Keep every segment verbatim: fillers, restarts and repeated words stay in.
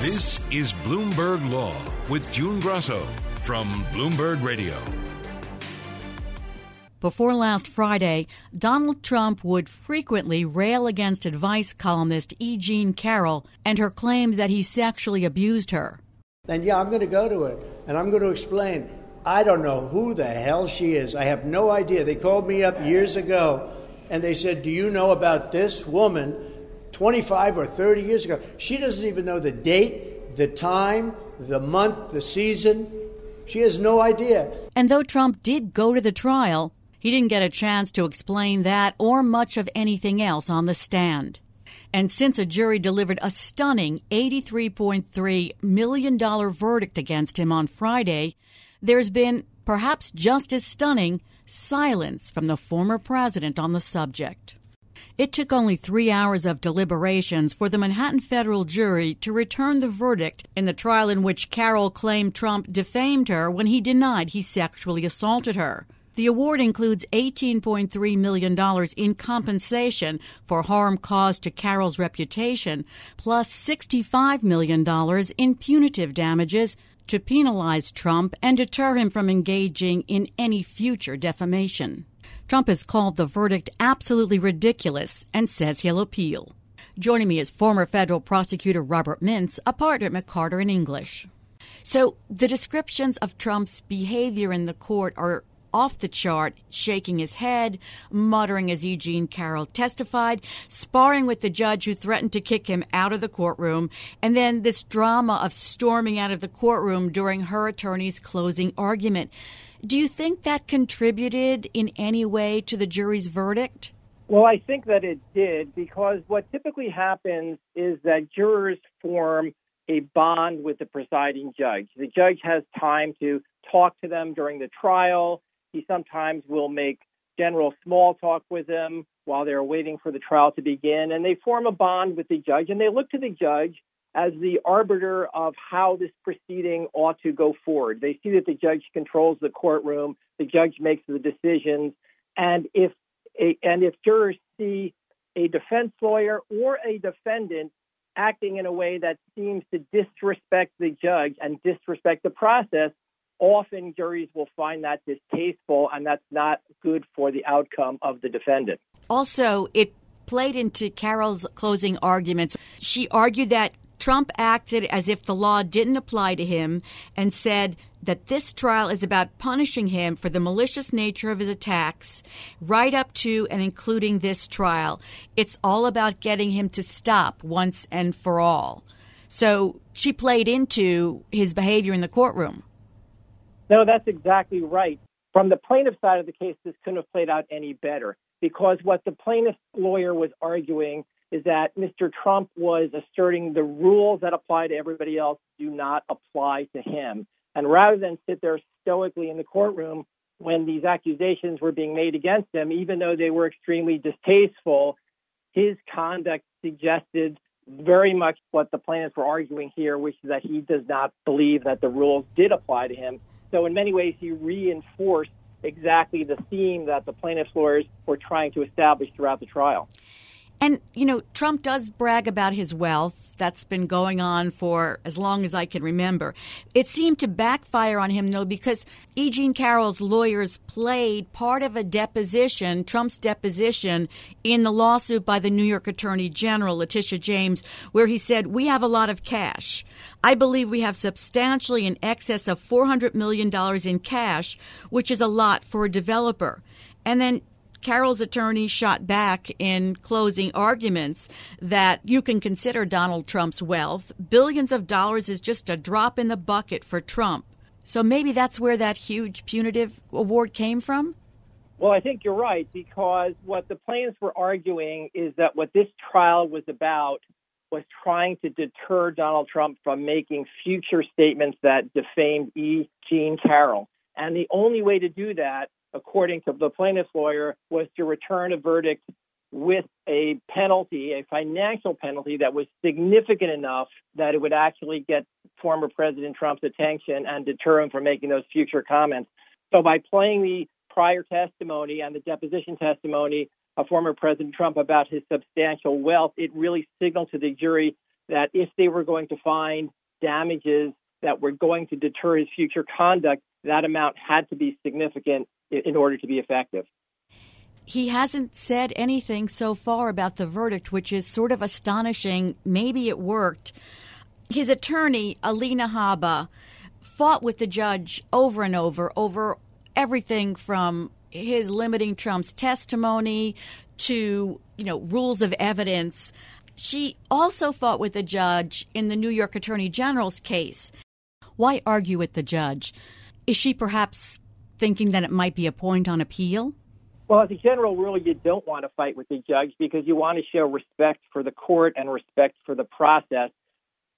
This is Bloomberg Law with June Grasso from Bloomberg Radio. Before last Friday, Donald Trump would frequently rail against advice columnist E. Jean Carroll and her claims that he sexually abused her. And yeah, I'm going to go to it, and I'm going to explain. I don't know who the hell she is. I have no idea. They called me up years ago, and they said, do you know about this woman twenty-five or thirty years ago? She doesn't even know the date, the time, the month, the season. She has no idea. And though Trump did go to the trial, he didn't get a chance to explain that or much of anything else on the stand. And since a jury delivered a stunning eighty-three point three million dollars verdict against him on Friday, there's been, perhaps just as stunning, silence from the former president on the subject. It took only three hours of deliberations for the Manhattan federal jury to return the verdict in the trial in which Carroll claimed Trump defamed her when he denied he sexually assaulted her. The award includes eighteen point three million dollars in compensation for harm caused to Carroll's reputation, plus sixty-five million dollars in punitive damages to penalize Trump and deter him from engaging in any future defamation. Trump has called the verdict absolutely ridiculous and says he'll appeal. Joining me is former federal prosecutor Robert Mintz, a partner at McCarter and English. So the descriptions of Trump's behavior in the court are off the chart, shaking his head, muttering as E. Jean Carroll testified, sparring with the judge who threatened to kick him out of the courtroom, and then this drama of storming out of the courtroom during her attorney's closing argument. Do you think that contributed in any way to the jury's verdict? Well, I think that it did, because what typically happens is that jurors form a bond with the presiding judge. The judge has time to talk to them during the trial. He sometimes will make general small talk with them while they're waiting for the trial to begin, and they form a bond with the judge, and they look to the judge as the arbiter of how this proceeding ought to go forward. They see that the judge controls the courtroom, the judge makes the decisions, and if a, and if jurors see a defense lawyer or a defendant acting in a way that seems to disrespect the judge and disrespect the process, often juries will find that distasteful, and that's not good for the outcome of the defendant. Also, it played into Carroll's closing arguments. She argued that Trump acted as if the law didn't apply to him and said that this trial is about punishing him for the malicious nature of his attacks right up to and including this trial. It's all about getting him to stop once and for all. So she played into his behavior in the courtroom. No, that's exactly right. From the plaintiff's side of the case, this couldn't have played out any better, because what the plaintiff's lawyer was arguing is that Mister Trump was asserting the rules that apply to everybody else do not apply to him. And rather than sit there stoically in the courtroom when these accusations were being made against him, even though they were extremely distasteful, his conduct suggested very much what the plaintiffs were arguing here, which is that he does not believe that the rules did apply to him. So in many ways, he reinforced exactly the theme that the plaintiff's lawyers were trying to establish throughout the trial. And, you know, Trump does brag about his wealth. That's been going on for as long as I can remember. It seemed to backfire on him, though, because E. Jean Carroll's lawyers played part of a deposition, Trump's deposition, in the lawsuit by the New York Attorney General, Letitia James, where he said, "We have a lot of cash. I believe we have substantially in excess of four hundred million dollars in cash, which is a lot for a developer." And then Carroll's attorney shot back in closing arguments that you can consider Donald Trump's wealth. Billions of dollars is just a drop in the bucket for Trump. So maybe that's where that huge punitive award came from? Well, I think you're right, because what the plaintiffs were arguing is that what this trial was about was trying to deter Donald Trump from making future statements that defamed E. Jean Carroll. And the only way to do that, according to the plaintiff's lawyer, was to return a verdict with a penalty, a financial penalty that was significant enough that it would actually get former President Trump's attention and deter him from making those future comments. So by playing the prior testimony and the deposition testimony of former President Trump about his substantial wealth, it really signaled to the jury that if they were going to find damages that were going to deter his future conduct, that amount had to be significant in order to be effective. He hasn't said anything so far about the verdict, which is sort of astonishing. Maybe it worked. His attorney, Alina Habba, fought with the judge over and over, over everything from his limiting Trump's testimony to, you know, rules of evidence. She also fought with the judge in the New York Attorney General's case. Why argue with the judge? Is she perhaps thinking that it might be a point on appeal? Well, as a general rule, you don't want to fight with the judge because you want to show respect for the court and respect for the process.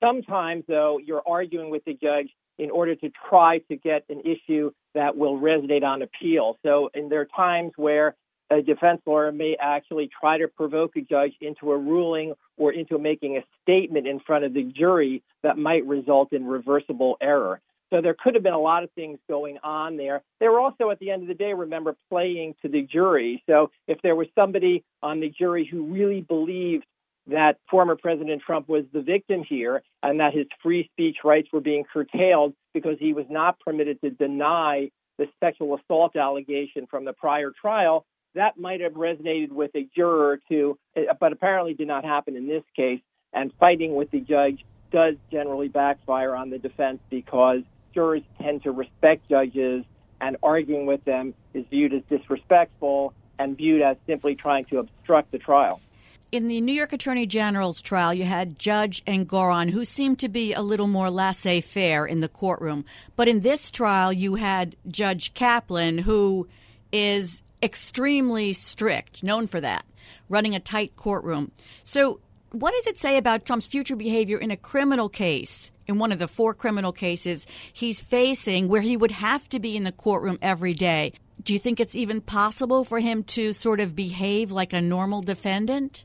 Sometimes, though, you're arguing with the judge in order to try to get an issue that will resonate on appeal. So, and there are times where a defense lawyer may actually try to provoke a judge into a ruling or into making a statement in front of the jury that might result in reversible error. So there could have been a lot of things going on there. They were also, at the end of the day, remember, playing to the jury. So if there was somebody on the jury who really believed that former President Trump was the victim here and that his free speech rights were being curtailed because he was not permitted to deny the sexual assault allegation from the prior trial, that might have resonated with a juror or two, but apparently did not happen in this case. And fighting with the judge does generally backfire on the defense because jurors tend to respect judges, and arguing with them is viewed as disrespectful and viewed as simply trying to obstruct the trial. In the New York Attorney General's trial, you had Judge Engoron, who seemed to be a little more laissez-faire in the courtroom. But in this trial, you had Judge Kaplan, who is extremely strict, known for that, running a tight courtroom. So what does it say about Trump's future behavior in a criminal case? In one of the four criminal cases he's facing where he would have to be in the courtroom every day. Do you think it's even possible for him to sort of behave like a normal defendant?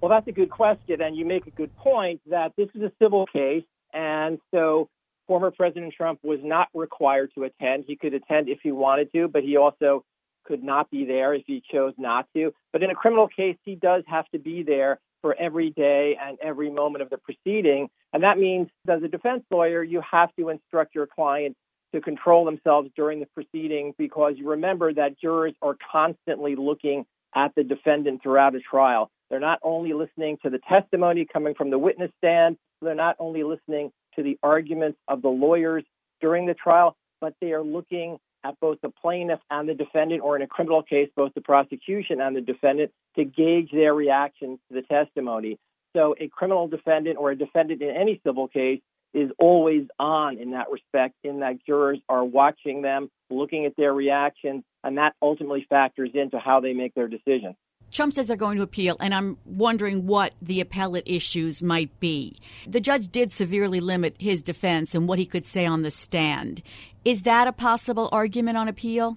Well, that's a good question, and you make a good point that this is a civil case, and so former President Trump was not required to attend. He could attend if he wanted to, but he also could not be there if he chose not to. But in a criminal case, he does have to be there for every day and every moment of the proceeding. And that means, as a defense lawyer, you have to instruct your client to control themselves during the proceeding, because you remember that jurors are constantly looking at the defendant throughout a trial. They're not only listening to the testimony coming from the witness stand, they're not only listening to the arguments of the lawyers during the trial, but they are looking at both the plaintiff and the defendant, or in a criminal case, both the prosecution and the defendant, to gauge their reactions to the testimony. So a criminal defendant or a defendant in any civil case is always on in that respect, in that jurors are watching them, looking at their reactions, and that ultimately factors into how they make their decision. Trump says they're going to appeal, and I'm wondering what the appellate issues might be. The judge did severely limit his defense and what he could say on the stand. Is that a possible argument on appeal?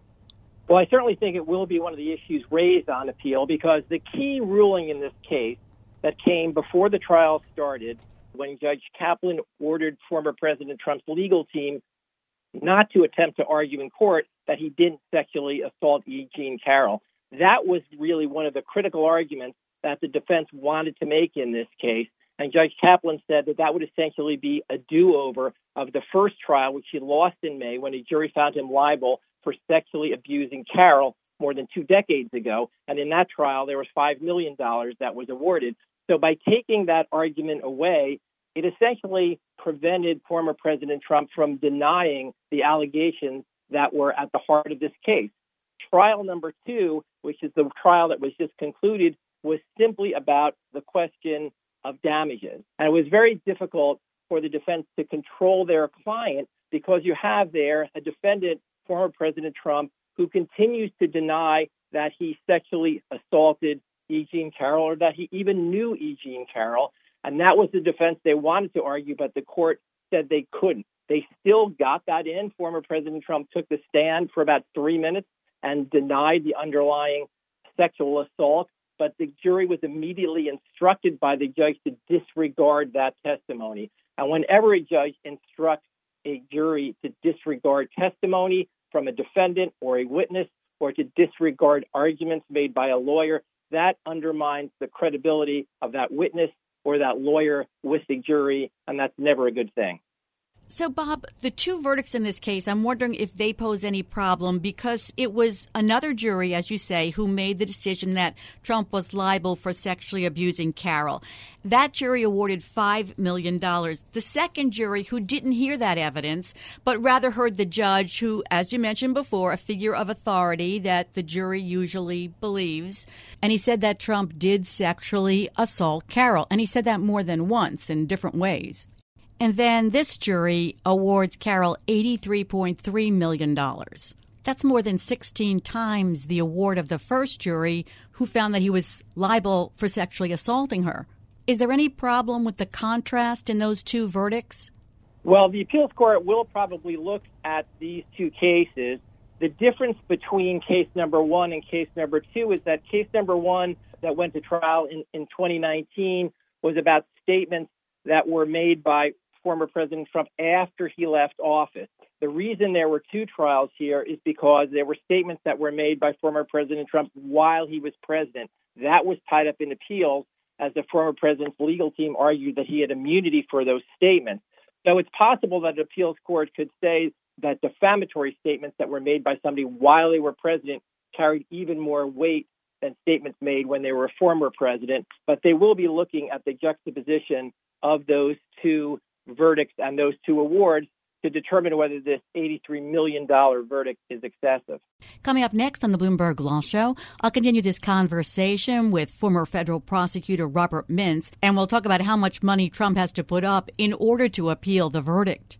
Well, I certainly think it will be one of the issues raised on appeal, because the key ruling in this case that came before the trial started, when Judge Kaplan ordered former President Trump's legal team not to attempt to argue in court that he didn't sexually assault E. Jean Carroll. That was really one of the critical arguments that the defense wanted to make in this case. And Judge Kaplan said that that would essentially be a do-over of the first trial, which he lost in May when a jury found him liable for sexually abusing Carroll more than two decades ago. And in that trial, there was five million dollars that was awarded. So by taking that argument away, it essentially prevented former President Trump from denying the allegations that were at the heart of this case. Trial number two, which is the trial that was just concluded, was simply about the question of damages. And it was very difficult for the defense to control their client because you have there a defendant, former President Trump, who continues to deny that he sexually assaulted E. Jean Carroll or that he even knew E. Jean Carroll. And that was the defense they wanted to argue, but the court said they couldn't. They still got that in. Former President Trump took the stand for about three minutes and denied the underlying sexual assault. But the jury was immediately instructed by the judge to disregard that testimony. And whenever a judge instructs a jury to disregard testimony from a defendant or a witness or to disregard arguments made by a lawyer, that undermines the credibility of that witness or that lawyer with the jury, and that's never a good thing. So, Bob, the two verdicts in this case, I'm wondering if they pose any problem because it was another jury, as you say, who made the decision that Trump was liable for sexually abusing Carroll. That jury awarded five million dollars. The second jury, who didn't hear that evidence, but rather heard the judge who, as you mentioned before, a figure of authority that the jury usually believes. And he said that Trump did sexually assault Carroll. And he said that more than once in different ways. And then this jury awards Carroll eighty-three point three million dollars. That's more than sixteen times the award of the first jury who found that he was liable for sexually assaulting her. Is there any problem with the contrast in those two verdicts? Well, the appeals court will probably look at these two cases. The difference between case number one and case number two is that case number one that went to trial in, in twenty nineteen was about statements that were made by former President Trump after he left office. The reason there were two trials here is because there were statements that were made by former President Trump while he was president. That was tied up in appeals as the former president's legal team argued that he had immunity for those statements. So it's possible that an appeals court could say that defamatory statements that were made by somebody while they were president carried even more weight than statements made when they were a former president. But they will be looking at the juxtaposition of those two verdicts and those two awards to determine whether this eighty-three million dollars verdict is excessive. Coming up next on the Bloomberg Law Show, I'll continue this conversation with former federal prosecutor Robert Mintz, and we'll talk about how much money Trump has to put up in order to appeal the verdict.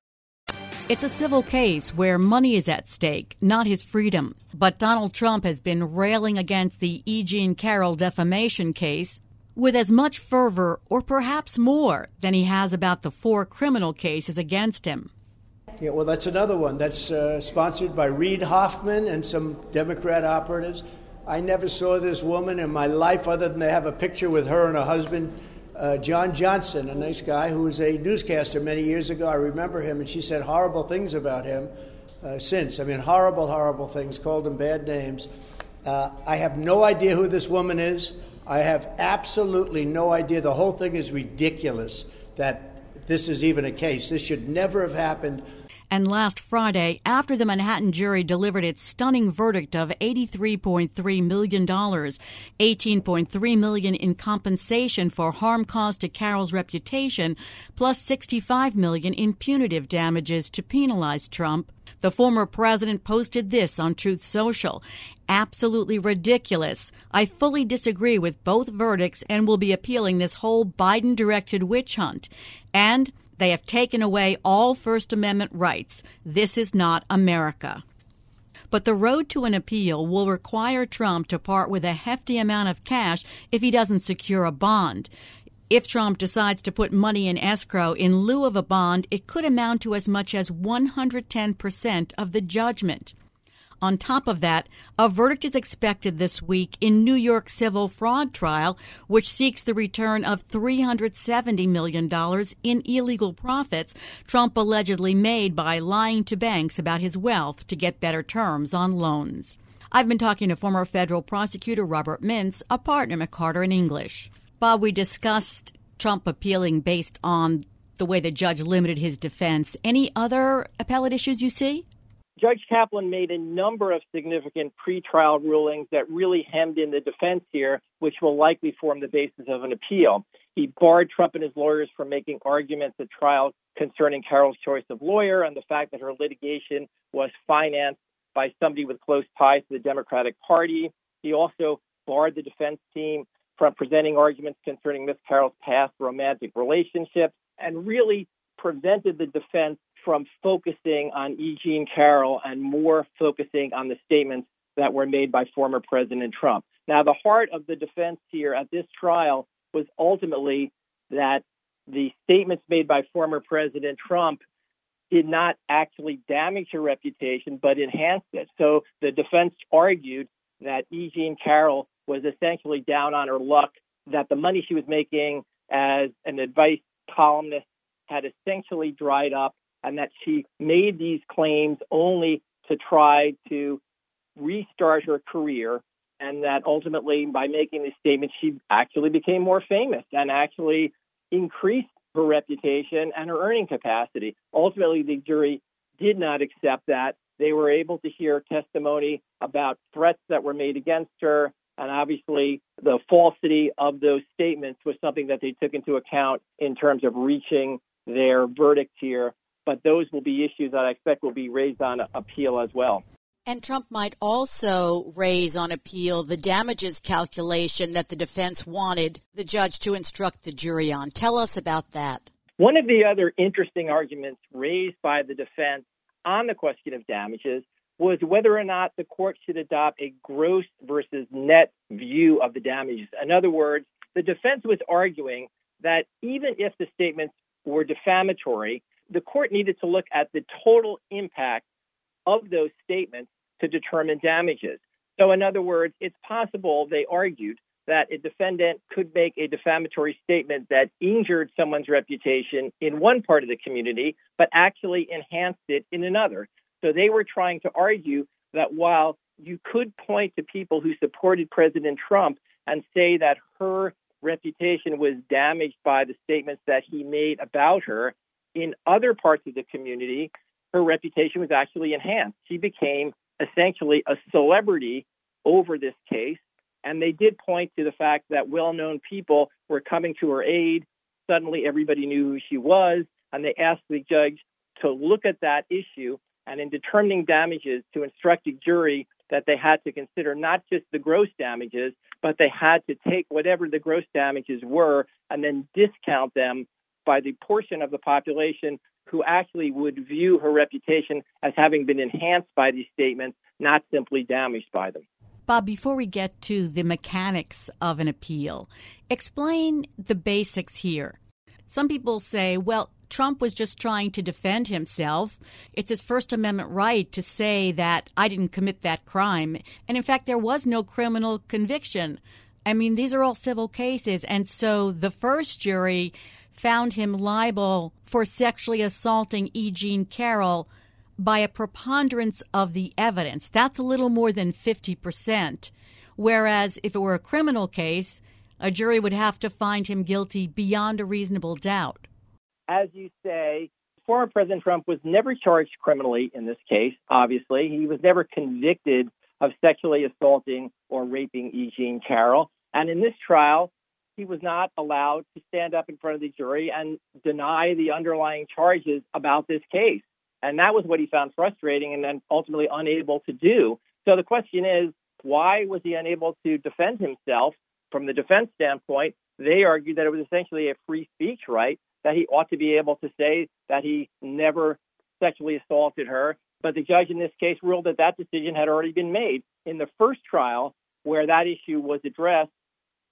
It's a civil case where money is at stake, not his freedom. But Donald Trump has been railing against the E. Jean Carroll defamation case with as much fervor, or perhaps more, than he has about the four criminal cases against him. Yeah, well, that's another one. That's uh, sponsored by Reid Hoffman and some Democrat operatives. I never saw this woman in my life other than to have a picture with her and her husband, uh, John Johnson, a nice guy who was a newscaster many years ago. I remember him, and she said horrible things about him uh, since. I mean, horrible, horrible things, called him bad names. Uh, I have no idea who this woman is. I have absolutely no idea. The whole thing is ridiculous that this is even a case. This should never have happened. And last Friday, after the Manhattan jury delivered its stunning verdict of eighty-three point three million dollars, eighteen point three million dollars in compensation for harm caused to Carroll's reputation, plus sixty-five million dollars in punitive damages to penalize Trump, the former president posted this on Truth Social. Absolutely ridiculous. I fully disagree with both verdicts and will be appealing this whole Biden-directed witch hunt. And they have taken away all First Amendment rights. This is not America. But the road to an appeal will require Trump to part with a hefty amount of cash if he doesn't secure a bond. If Trump decides to put money in escrow in lieu of a bond, it could amount to as much as one hundred ten percent of the judgment. On top of that, a verdict is expected this week in New York's civil fraud trial, which seeks the return of three hundred seventy million dollars in illegal profits Trump allegedly made by lying to banks about his wealth to get better terms on loans. I've been talking to former federal prosecutor Robert Mintz, a partner at McCarter and English. Bob, we discussed Trump appealing based on the way the judge limited his defense. Any other appellate issues you see? Judge Kaplan made a number of significant pretrial rulings that really hemmed in the defense here, which will likely form the basis of an appeal. He barred Trump and his lawyers from making arguments at trial concerning Carroll's choice of lawyer and the fact that her litigation was financed by somebody with close ties to the Democratic Party. He also barred the defense team from presenting arguments concerning Miz Carroll's past romantic relationships and really prevented the defense from focusing on E. Jean Carroll and more focusing on the statements that were made by former President Trump. Now, the heart of the defense here at this trial was ultimately that the statements made by former President Trump did not actually damage her reputation, but enhanced it. So the defense argued that E. Jean Carroll was essentially down on her luck, that the money she was making as an advice columnist had essentially dried up, and that she made these claims only to try to restart her career, and that ultimately by making these statements, she actually became more famous and actually increased her reputation and her earning capacity. Ultimately, the jury did not accept that. They were able to hear testimony about threats that were made against her, and obviously the falsity of those statements was something that they took into account in terms of reaching their verdict here. But those will be issues that I expect will be raised on appeal as well. And Trump might also raise on appeal the damages calculation that the defense wanted the judge to instruct the jury on. Tell us about that. One of the other interesting arguments raised by the defense on the question of damages was whether or not the court should adopt a gross versus net view of the damages. In other words, the defense was arguing that even if the statements were defamatory, the court needed to look at the total impact of those statements to determine damages. So in other words, it's possible, they argued, that a defendant could make a defamatory statement that injured someone's reputation in one part of the community, but actually enhanced it in another. So they were trying to argue that while you could point to people who supported President Trump and say that her reputation was damaged by the statements that he made about her, in other parts of the community, her reputation was actually enhanced. She became essentially a celebrity over this case, and they did point to the fact that well-known people were coming to her aid. Suddenly, everybody knew who she was, and they asked the judge to look at that issue and in determining damages to instruct a jury that they had to consider not just the gross damages, but they had to take whatever the gross damages were and then discount them by the portion of the population who actually would view her reputation as having been enhanced by these statements, not simply damaged by them. Bob, before we get to the mechanics of an appeal, explain the basics here. Some people say, well, Trump was just trying to defend himself. It's his First Amendment right to say that I didn't commit that crime. And in fact, there was no criminal conviction. I mean, these are all civil cases. And so the first jury found him liable for sexually assaulting E. Jean Carroll by a preponderance of the evidence. That's a little more than fifty percent. Whereas if it were a criminal case, a jury would have to find him guilty beyond a reasonable doubt. As you say, former President Trump was never charged criminally in this case, obviously. He was never convicted of sexually assaulting or raping E. Jean Carroll. And in this trial, he was not allowed to stand up in front of the jury and deny the underlying charges about this case. And that was what he found frustrating and then ultimately unable to do. So the question is, why was he unable to defend himself? From the defense standpoint, they argued that it was essentially a free speech right, that he ought to be able to say that he never sexually assaulted her. But the judge in this case ruled that that decision had already been made. In the first trial where that issue was addressed,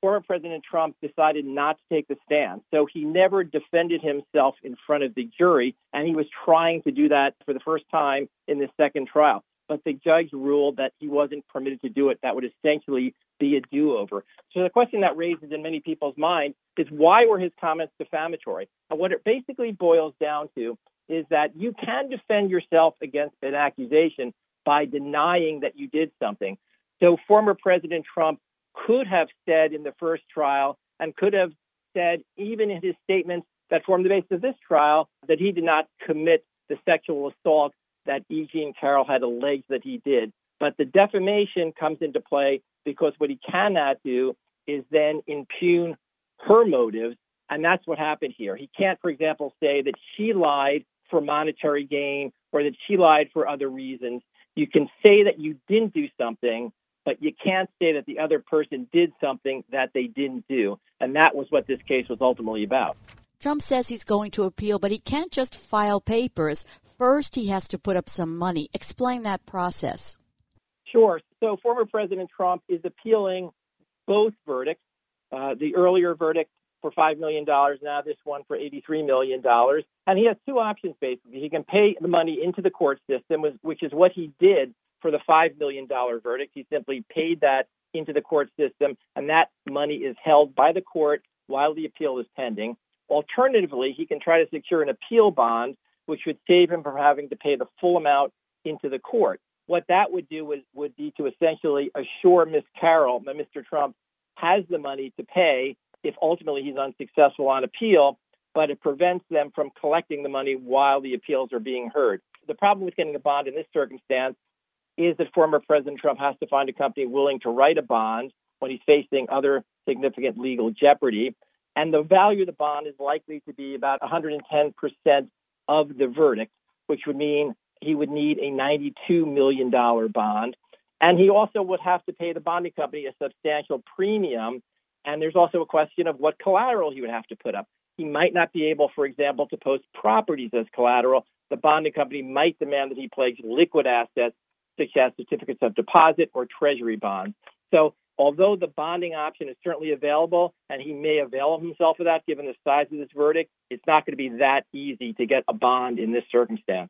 former President Trump decided not to take the stand. So he never defended himself in front of the jury, and he was trying to do that for the first time in this second trial. But the judge ruled that he wasn't permitted to do it. That would essentially be a do-over. So the question that raises in many people's mind is, why were his comments defamatory? And what it basically boils down to is that you can defend yourself against an accusation by denying that you did something. So former President Trump could have said in the first trial and could have said even in his statements that formed the basis of this trial that he did not commit the sexual assault that E. Jean Carroll had alleged that he did. But the defamation comes into play because what he cannot do is then impugn her motives, and that's what happened here. He can't, for example, say that she lied for monetary gain or that she lied for other reasons. You can say that you didn't do something, but you can't say that the other person did something that they didn't do, and that was what this case was ultimately about. Trump says he's going to appeal, but he can't just file papers. First, he has to put up some money. Explain that process. Sure. So former President Trump is appealing both verdicts, uh, the earlier verdict for five million dollars, now this one for eighty-three million dollars. And he has two options, basically. He can pay the money into the court system, which is what he did for the five million dollars verdict. He simply paid that into the court system, and that money is held by the court while the appeal is pending. Alternatively, he can try to secure an appeal bond, which would save him from having to pay the full amount into the court. What that would do is, would be to essentially assure Miz Carroll that Mister Trump has the money to pay if ultimately he's unsuccessful on appeal, but it prevents them from collecting the money while the appeals are being heard. The problem with getting a bond in this circumstance is that former President Trump has to find a company willing to write a bond when he's facing other significant legal jeopardy. And the value of the bond is likely to be about one hundred ten percent of the verdict, which would mean he would need a ninety-two million dollars bond. And he also would have to pay the bonding company a substantial premium. And there's also a question of what collateral he would have to put up. He might not be able, for example, to post properties as collateral. The bonding company might demand that he pledge liquid assets, such as certificates of deposit or treasury bonds. So although the bonding option is certainly available, and he may avail himself of that given the size of this verdict, it's not going to be that easy to get a bond in this circumstance.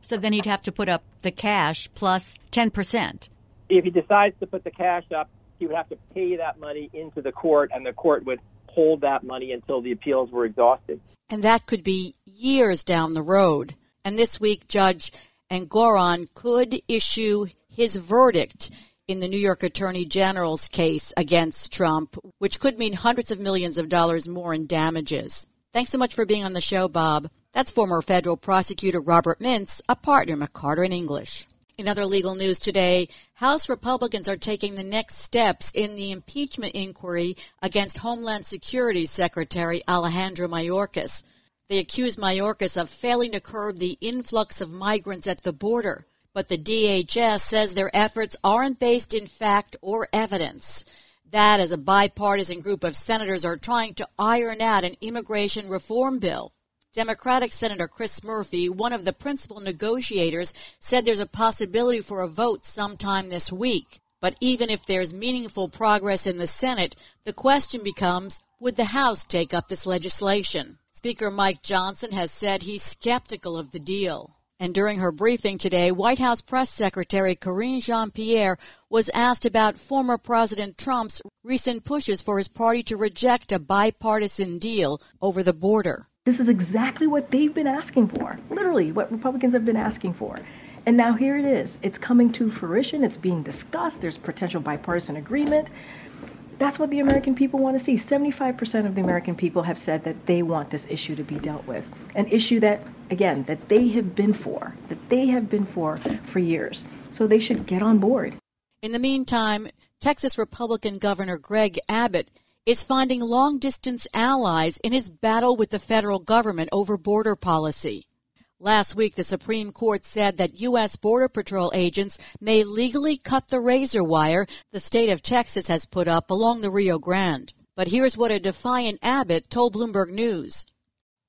So then he'd have to put up the cash plus ten percent. If he decides to put the cash up, he would have to pay that money into the court, and the court would hold that money until the appeals were exhausted. And that could be years down the road. And this week, Judge Engoron could issue his verdict in the New York Attorney General's case against Trump, which could mean hundreds of millions of dollars more in damages. Thanks so much for being on the show, Bob. That's former federal prosecutor Robert Mintz, a partner, McCarter and English. In other legal news today, House Republicans are taking the next steps in the impeachment inquiry against Homeland Security Secretary Alejandro Mayorkas. They accuse Mayorkas of failing to curb the influx of migrants at the border. But the D H S says their efforts aren't based in fact or evidence. That, as a bipartisan group of senators are trying to iron out an immigration reform bill. Democratic Senator Chris Murphy, one of the principal negotiators, said there's a possibility for a vote sometime this week. But even if there's meaningful progress in the Senate, the question becomes, would the House take up this legislation? Speaker Mike Johnson has said he's skeptical of the deal. And during her briefing today, White House Press Secretary Karine Jean-Pierre was asked about former President Trump's recent pushes for his party to reject a bipartisan deal over the border. This is exactly what they've been asking for, literally what Republicans have been asking for. And now here it is. It's coming to fruition. It's being discussed. There's potential bipartisan agreement. That's what the American people want to see. seventy-five percent of the American people have said that they want this issue to be dealt with. An issue that, again, that they have been for, that they have been for for years. So they should get on board. In the meantime, Texas Republican Governor Greg Abbott is finding long-distance allies in his battle with the federal government over border policy. Last week, the Supreme Court said that U S. Border Patrol agents may legally cut the razor wire the state of Texas has put up along the Rio Grande. But here's what a defiant Abbott told Bloomberg News.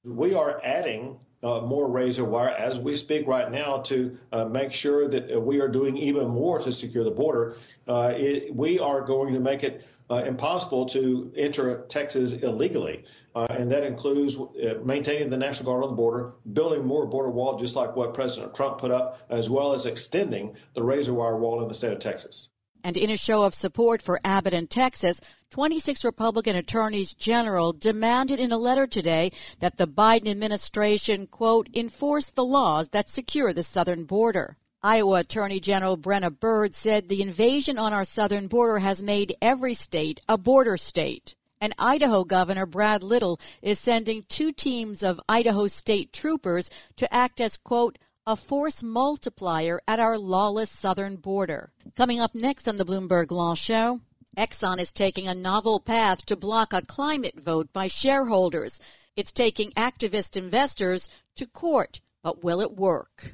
We are adding uh, more razor wire as we speak right now to uh, make sure that we are doing even more to secure the border. Uh, it, we are going to make it Uh, impossible to enter Texas illegally, uh, and that includes uh, maintaining the National Guard on the border, building more border wall, just like what President Trump put up, as well as extending the razor wire wall in the state of Texas. And in a show of support for Abbott in Texas, twenty-six Republican attorneys general demanded in a letter today that the Biden administration, quote, enforce the laws that secure the southern border. Iowa Attorney General Brenna Bird said the invasion on our southern border has made every state a border state. And Idaho Governor Brad Little is sending two teams of Idaho state troopers to act as, quote, a force multiplier at our lawless southern border. Coming up next on the Bloomberg Law Show, Exxon is taking a novel path to block a climate vote by shareholders. It's taking activist investors to court, but will it work?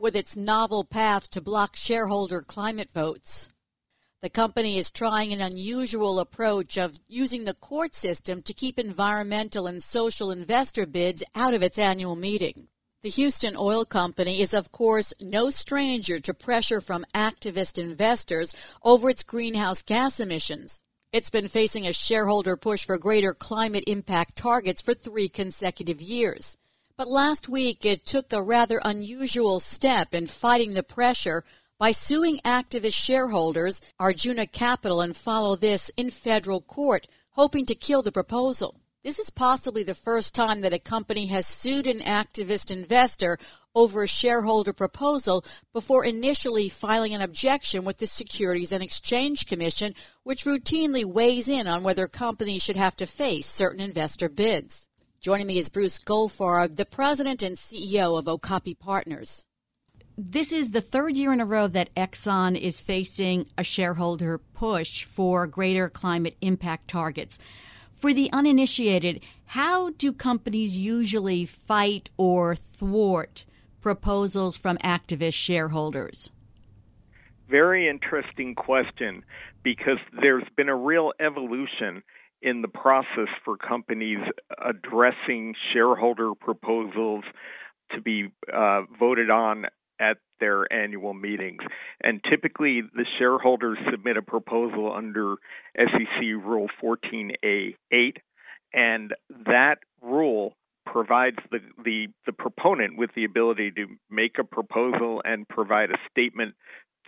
with its novel path to block shareholder climate votes? The company is trying an unusual approach of using the court system to keep environmental and social investor bids out of its annual meeting. The Houston Oil Company is, of course, no stranger to pressure from activist investors over its greenhouse gas emissions. It's been facing a shareholder push for greater climate impact targets for three consecutive years. But last week, it took a rather unusual step in fighting the pressure by suing activist shareholders, Arjuna Capital and Follow This, in federal court, hoping to kill the proposal. This is possibly the first time that a company has sued an activist investor over a shareholder proposal before initially filing an objection with the Securities and Exchange Commission, which routinely weighs in on whether companies should have to face certain investor bids. Joining me is Bruce Goldfarb, the president and C E O of Okapi Partners. This is the third year in a row that Exxon is facing a shareholder push for greater climate impact targets. For the uninitiated, how do companies usually fight or thwart proposals from activist shareholders? Very interesting question, because there's been a real evolution in the process for companies addressing shareholder proposals to be uh, voted on at their annual meetings. And typically, the shareholders submit a proposal under S E C Rule fourteen A eight, and that rule provides the, the, the proponent with the ability to make a proposal and provide a statement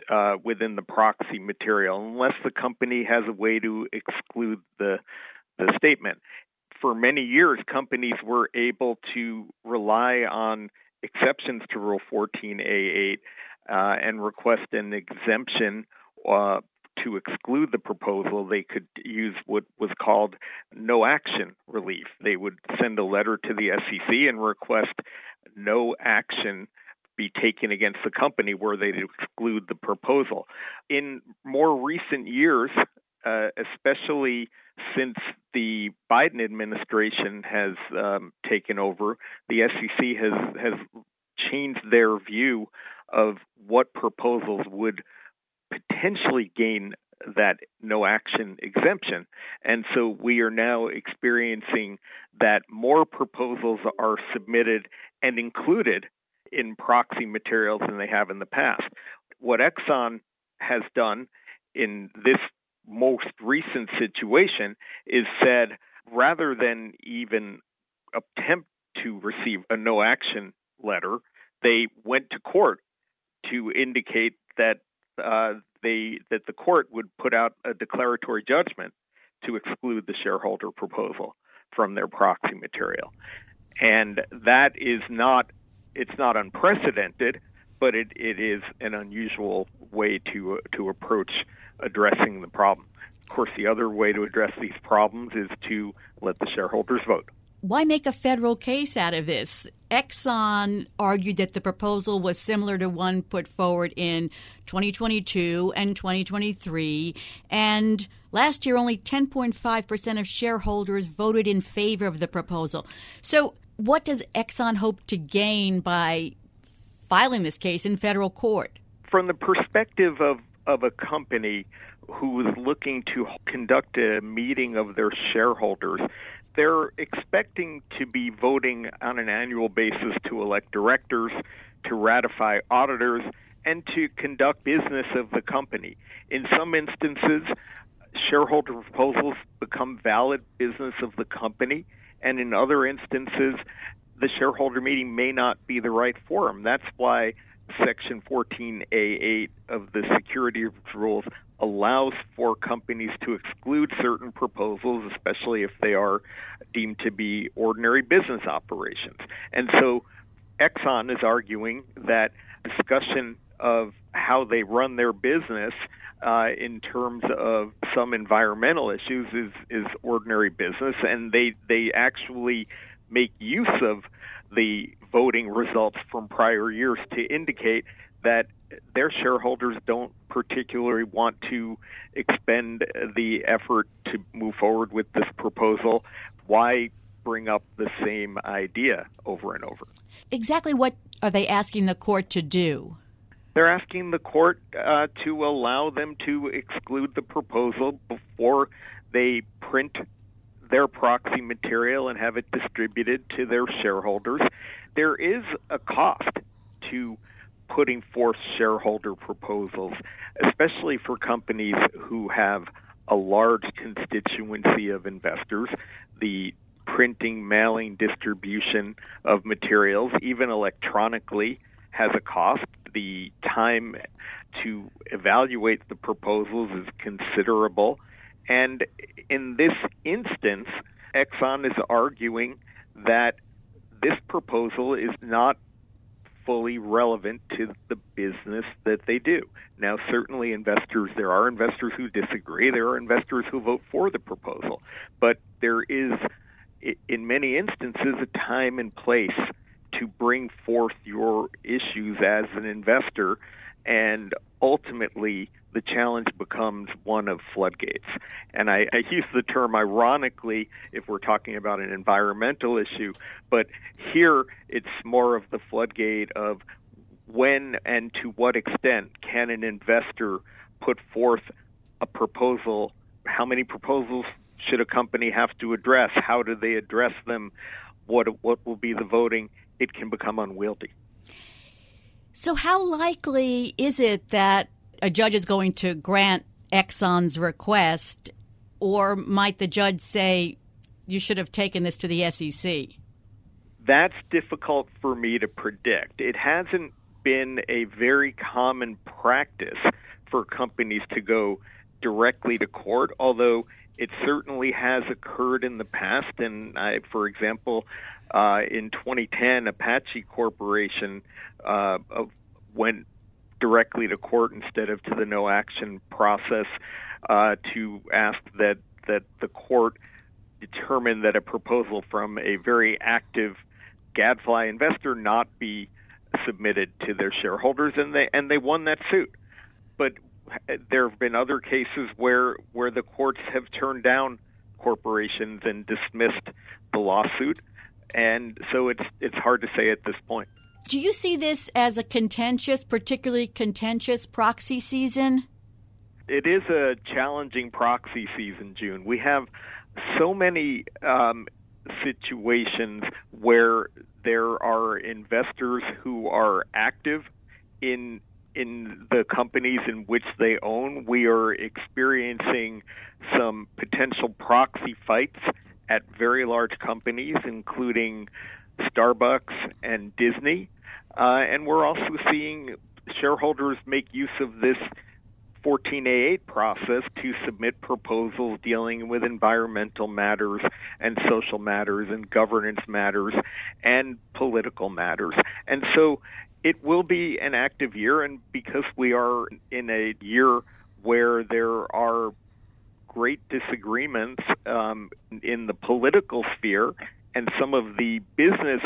uh, within the proxy material, unless the company has a way to exclude the the statement. For many years, companies were able to rely on exceptions to Rule fourteen A eight uh, and request an exemption uh, to exclude the proposal. They could use what was called no action relief. They would send a letter to the S E C and request no action be taken against the company were they to exclude the proposal. In more recent years, uh, especially since the Biden administration has um, taken over, the S E C has, has changed their view of what proposals would potentially gain that no action exemption. And so we are now experiencing that more proposals are submitted and included in proxy materials than they have in the past. What Exxon has done in this most recent situation is said, rather than even attempt to receive a no action letter, they went to court to indicate that uh, they that the court would put out a declaratory judgment to exclude the shareholder proposal from their proxy material. And that is not it's not unprecedented, but it, it is an unusual way to uh, to approach addressing the problem. Of course, the other way to address these problems is to let the shareholders vote. Why make a federal case out of this? Exxon argued that the proposal was similar to one put forward in twenty twenty-two and twenty twenty-three, and last year only ten point five percent of shareholders voted in favor of the proposal. So what does Exxon hope to gain by filing this case in federal court? From the perspective of of a company who is looking to conduct a meeting of their shareholders, they're expecting to be voting on an annual basis to elect directors, to ratify auditors, and to conduct business of the company. In some instances, shareholder proposals become valid business of the company, and in other instances, the shareholder meeting may not be the right forum. That's why Section fourteen A eight of the Securities Rules allows for companies to exclude certain proposals, especially if they are deemed to be ordinary business operations. And so Exxon is arguing that discussion of how they run their business uh, in terms of some environmental issues is, is ordinary business, and they, they actually make use of the voting results from prior years to indicate that their shareholders don't particularly want to expend the effort to move forward with this proposal. Why bring up the same idea over and over? Exactly what are they asking the court to do? They're asking the court uh, to allow them to exclude the proposal before they print their proxy material and have it distributed to their shareholders. There is a cost to putting forth shareholder proposals, especially for companies who have a large constituency of investors. The printing, mailing, distribution of materials, even electronically, has a cost. The time to evaluate the proposals is considerable. And in this instance, Exxon is arguing that this proposal is not fully relevant to the business that they do. Now, certainly investors, there are investors who disagree. There are investors who vote for the proposal. But there is, in many instances, a time and place to bring forth your issues as an investor, and ultimately the challenge becomes one of floodgates. And I, I use the term ironically if we're talking about an environmental issue, but here it's more of the floodgate of when and to what extent can an investor put forth a proposal, how many proposals should a company have to address, how do they address them, what what will be the voting, it can become unwieldy. So how likely is it that a judge is going to grant Exxon's request, or might the judge say you should have taken this to the S E C? That's difficult for me to predict. It hasn't been a very common practice for companies to go directly to court, although it certainly has occurred in the past. And I, for example, uh, in twenty ten, Apache Corporation uh, went directly to court instead of to the no action process uh, to ask that that the court determine that a proposal from a very active gadfly investor not be submitted to their shareholders, and they and they won that suit. But there have been other cases where where the courts have turned down corporations and dismissed the lawsuit, and so it's it's hard to say at this point. Do you see this as a contentious, particularly contentious proxy season? It is a challenging proxy season, June. We have so many um, situations where there are investors who are active in in the companies in which they own. We are experiencing some potential proxy fights at very large companies, including Starbucks and Disney. Uh, and we're also seeing shareholders make use of this fourteen A eight process to submit proposals dealing with environmental matters and social matters and governance matters and political matters. And so it will be an active year, and because we are in a year where there are great disagreements um, in the political sphere, and some of the business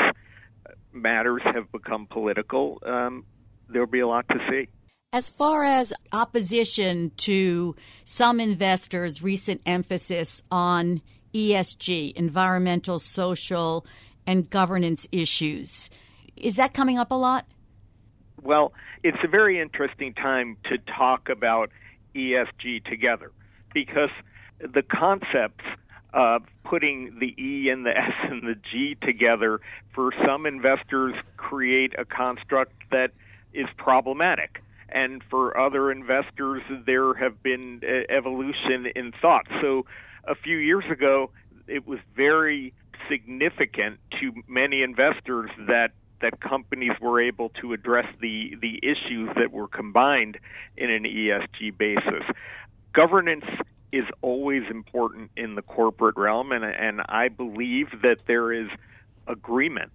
matters have become political, um, there'll be a lot to see. As far as opposition to some investors' recent emphasis on E S G, environmental, social, and governance issues, is that coming up a lot? Well, it's a very interesting time to talk about E S G together, because the concepts of putting the E and the S and the G together for some investors create a construct that is problematic. And for other investors, there have been evolution in thought. So a few years ago, it was very significant to many investors that that companies were able to address the, the issues that were combined in an E S G basis. Governance is always important in the corporate realm, and, and I believe that there is agreement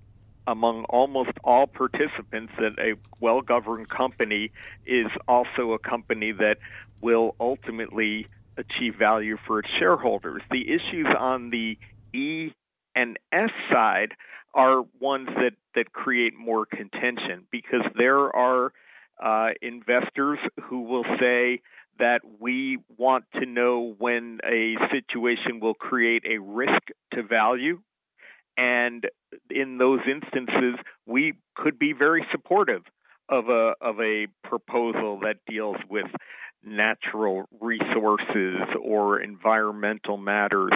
among almost all participants that a well-governed company is also a company that will ultimately achieve value for its shareholders. The issues on the E and S side are ones that, that create more contention, because there are uh, investors who will say that we want to know when a situation will create a risk to value. And in those instances, we could be very supportive of a of a proposal that deals with natural resources or environmental matters.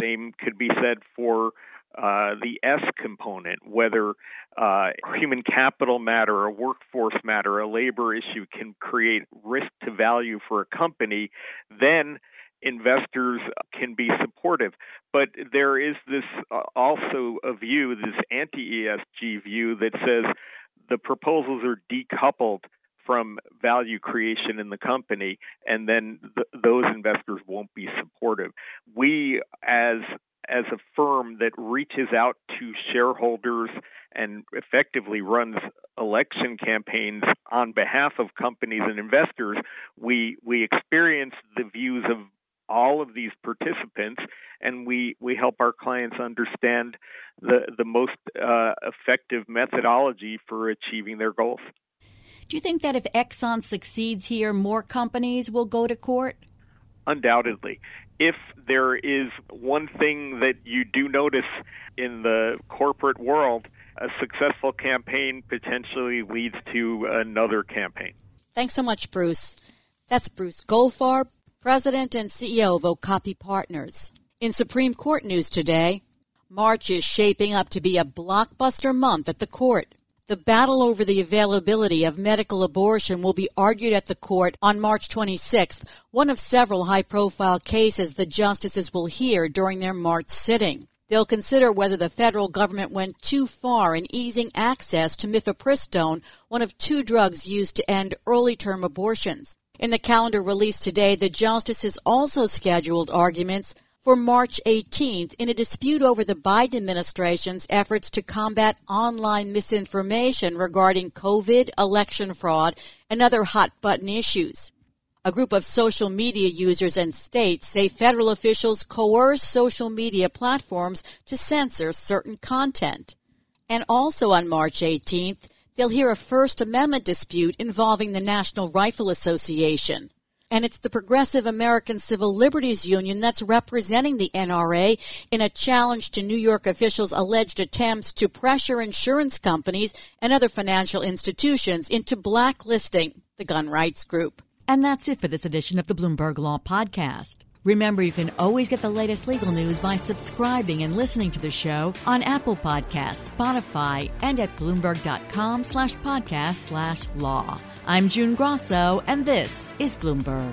Same could be said for uh, the S component, whether uh, human capital matter, a workforce matter, a labor issue can create risk to value for a company, then investors can be supportive. But there is this uh, also a view, this anti-E S G view that says the proposals are decoupled from value creation in the company, and then th- those investors won't be supportive. We, as as a firm that reaches out to shareholders and effectively runs election campaigns on behalf of companies and investors, we we experience the views of all of these participants, and we, we help our clients understand the, the most uh, effective methodology for achieving their goals. Do you think that if Exxon succeeds here, more companies will go to court? Undoubtedly. If there is one thing that you do notice in the corporate world, a successful campaign potentially leads to another campaign. Thanks so much, Bruce. That's Bruce Goldfarb, President and C E O of Okapi Partners. In Supreme Court news today, March is shaping up to be a blockbuster month at the court. The battle over the availability of medical abortion will be argued at the court on March twenty-sixth, one of several high-profile cases the justices will hear during their March sitting. They'll consider whether the federal government went too far in easing access to mifepristone, one of two drugs used to end early-term abortions. In the calendar released today, the justices also scheduled arguments for March eighteenth in a dispute over the Biden administration's efforts to combat online misinformation regarding COVID, election fraud, and other hot-button issues. A group of social media users and states say federal officials coerce social media platforms to censor certain content. And also on March eighteenth, they'll hear a First Amendment dispute involving the National Rifle Association. And it's the Progressive American Civil Liberties Union that's representing the N R A in a challenge to New York officials' alleged attempts to pressure insurance companies and other financial institutions into blacklisting the gun rights group. And that's it for this edition of the Bloomberg Law Podcast. Remember, you can always get the latest legal news by subscribing and listening to the show on Apple Podcasts, Spotify, and at Bloomberg.com slash podcast slash law. I'm June Grasso, and this is Bloomberg.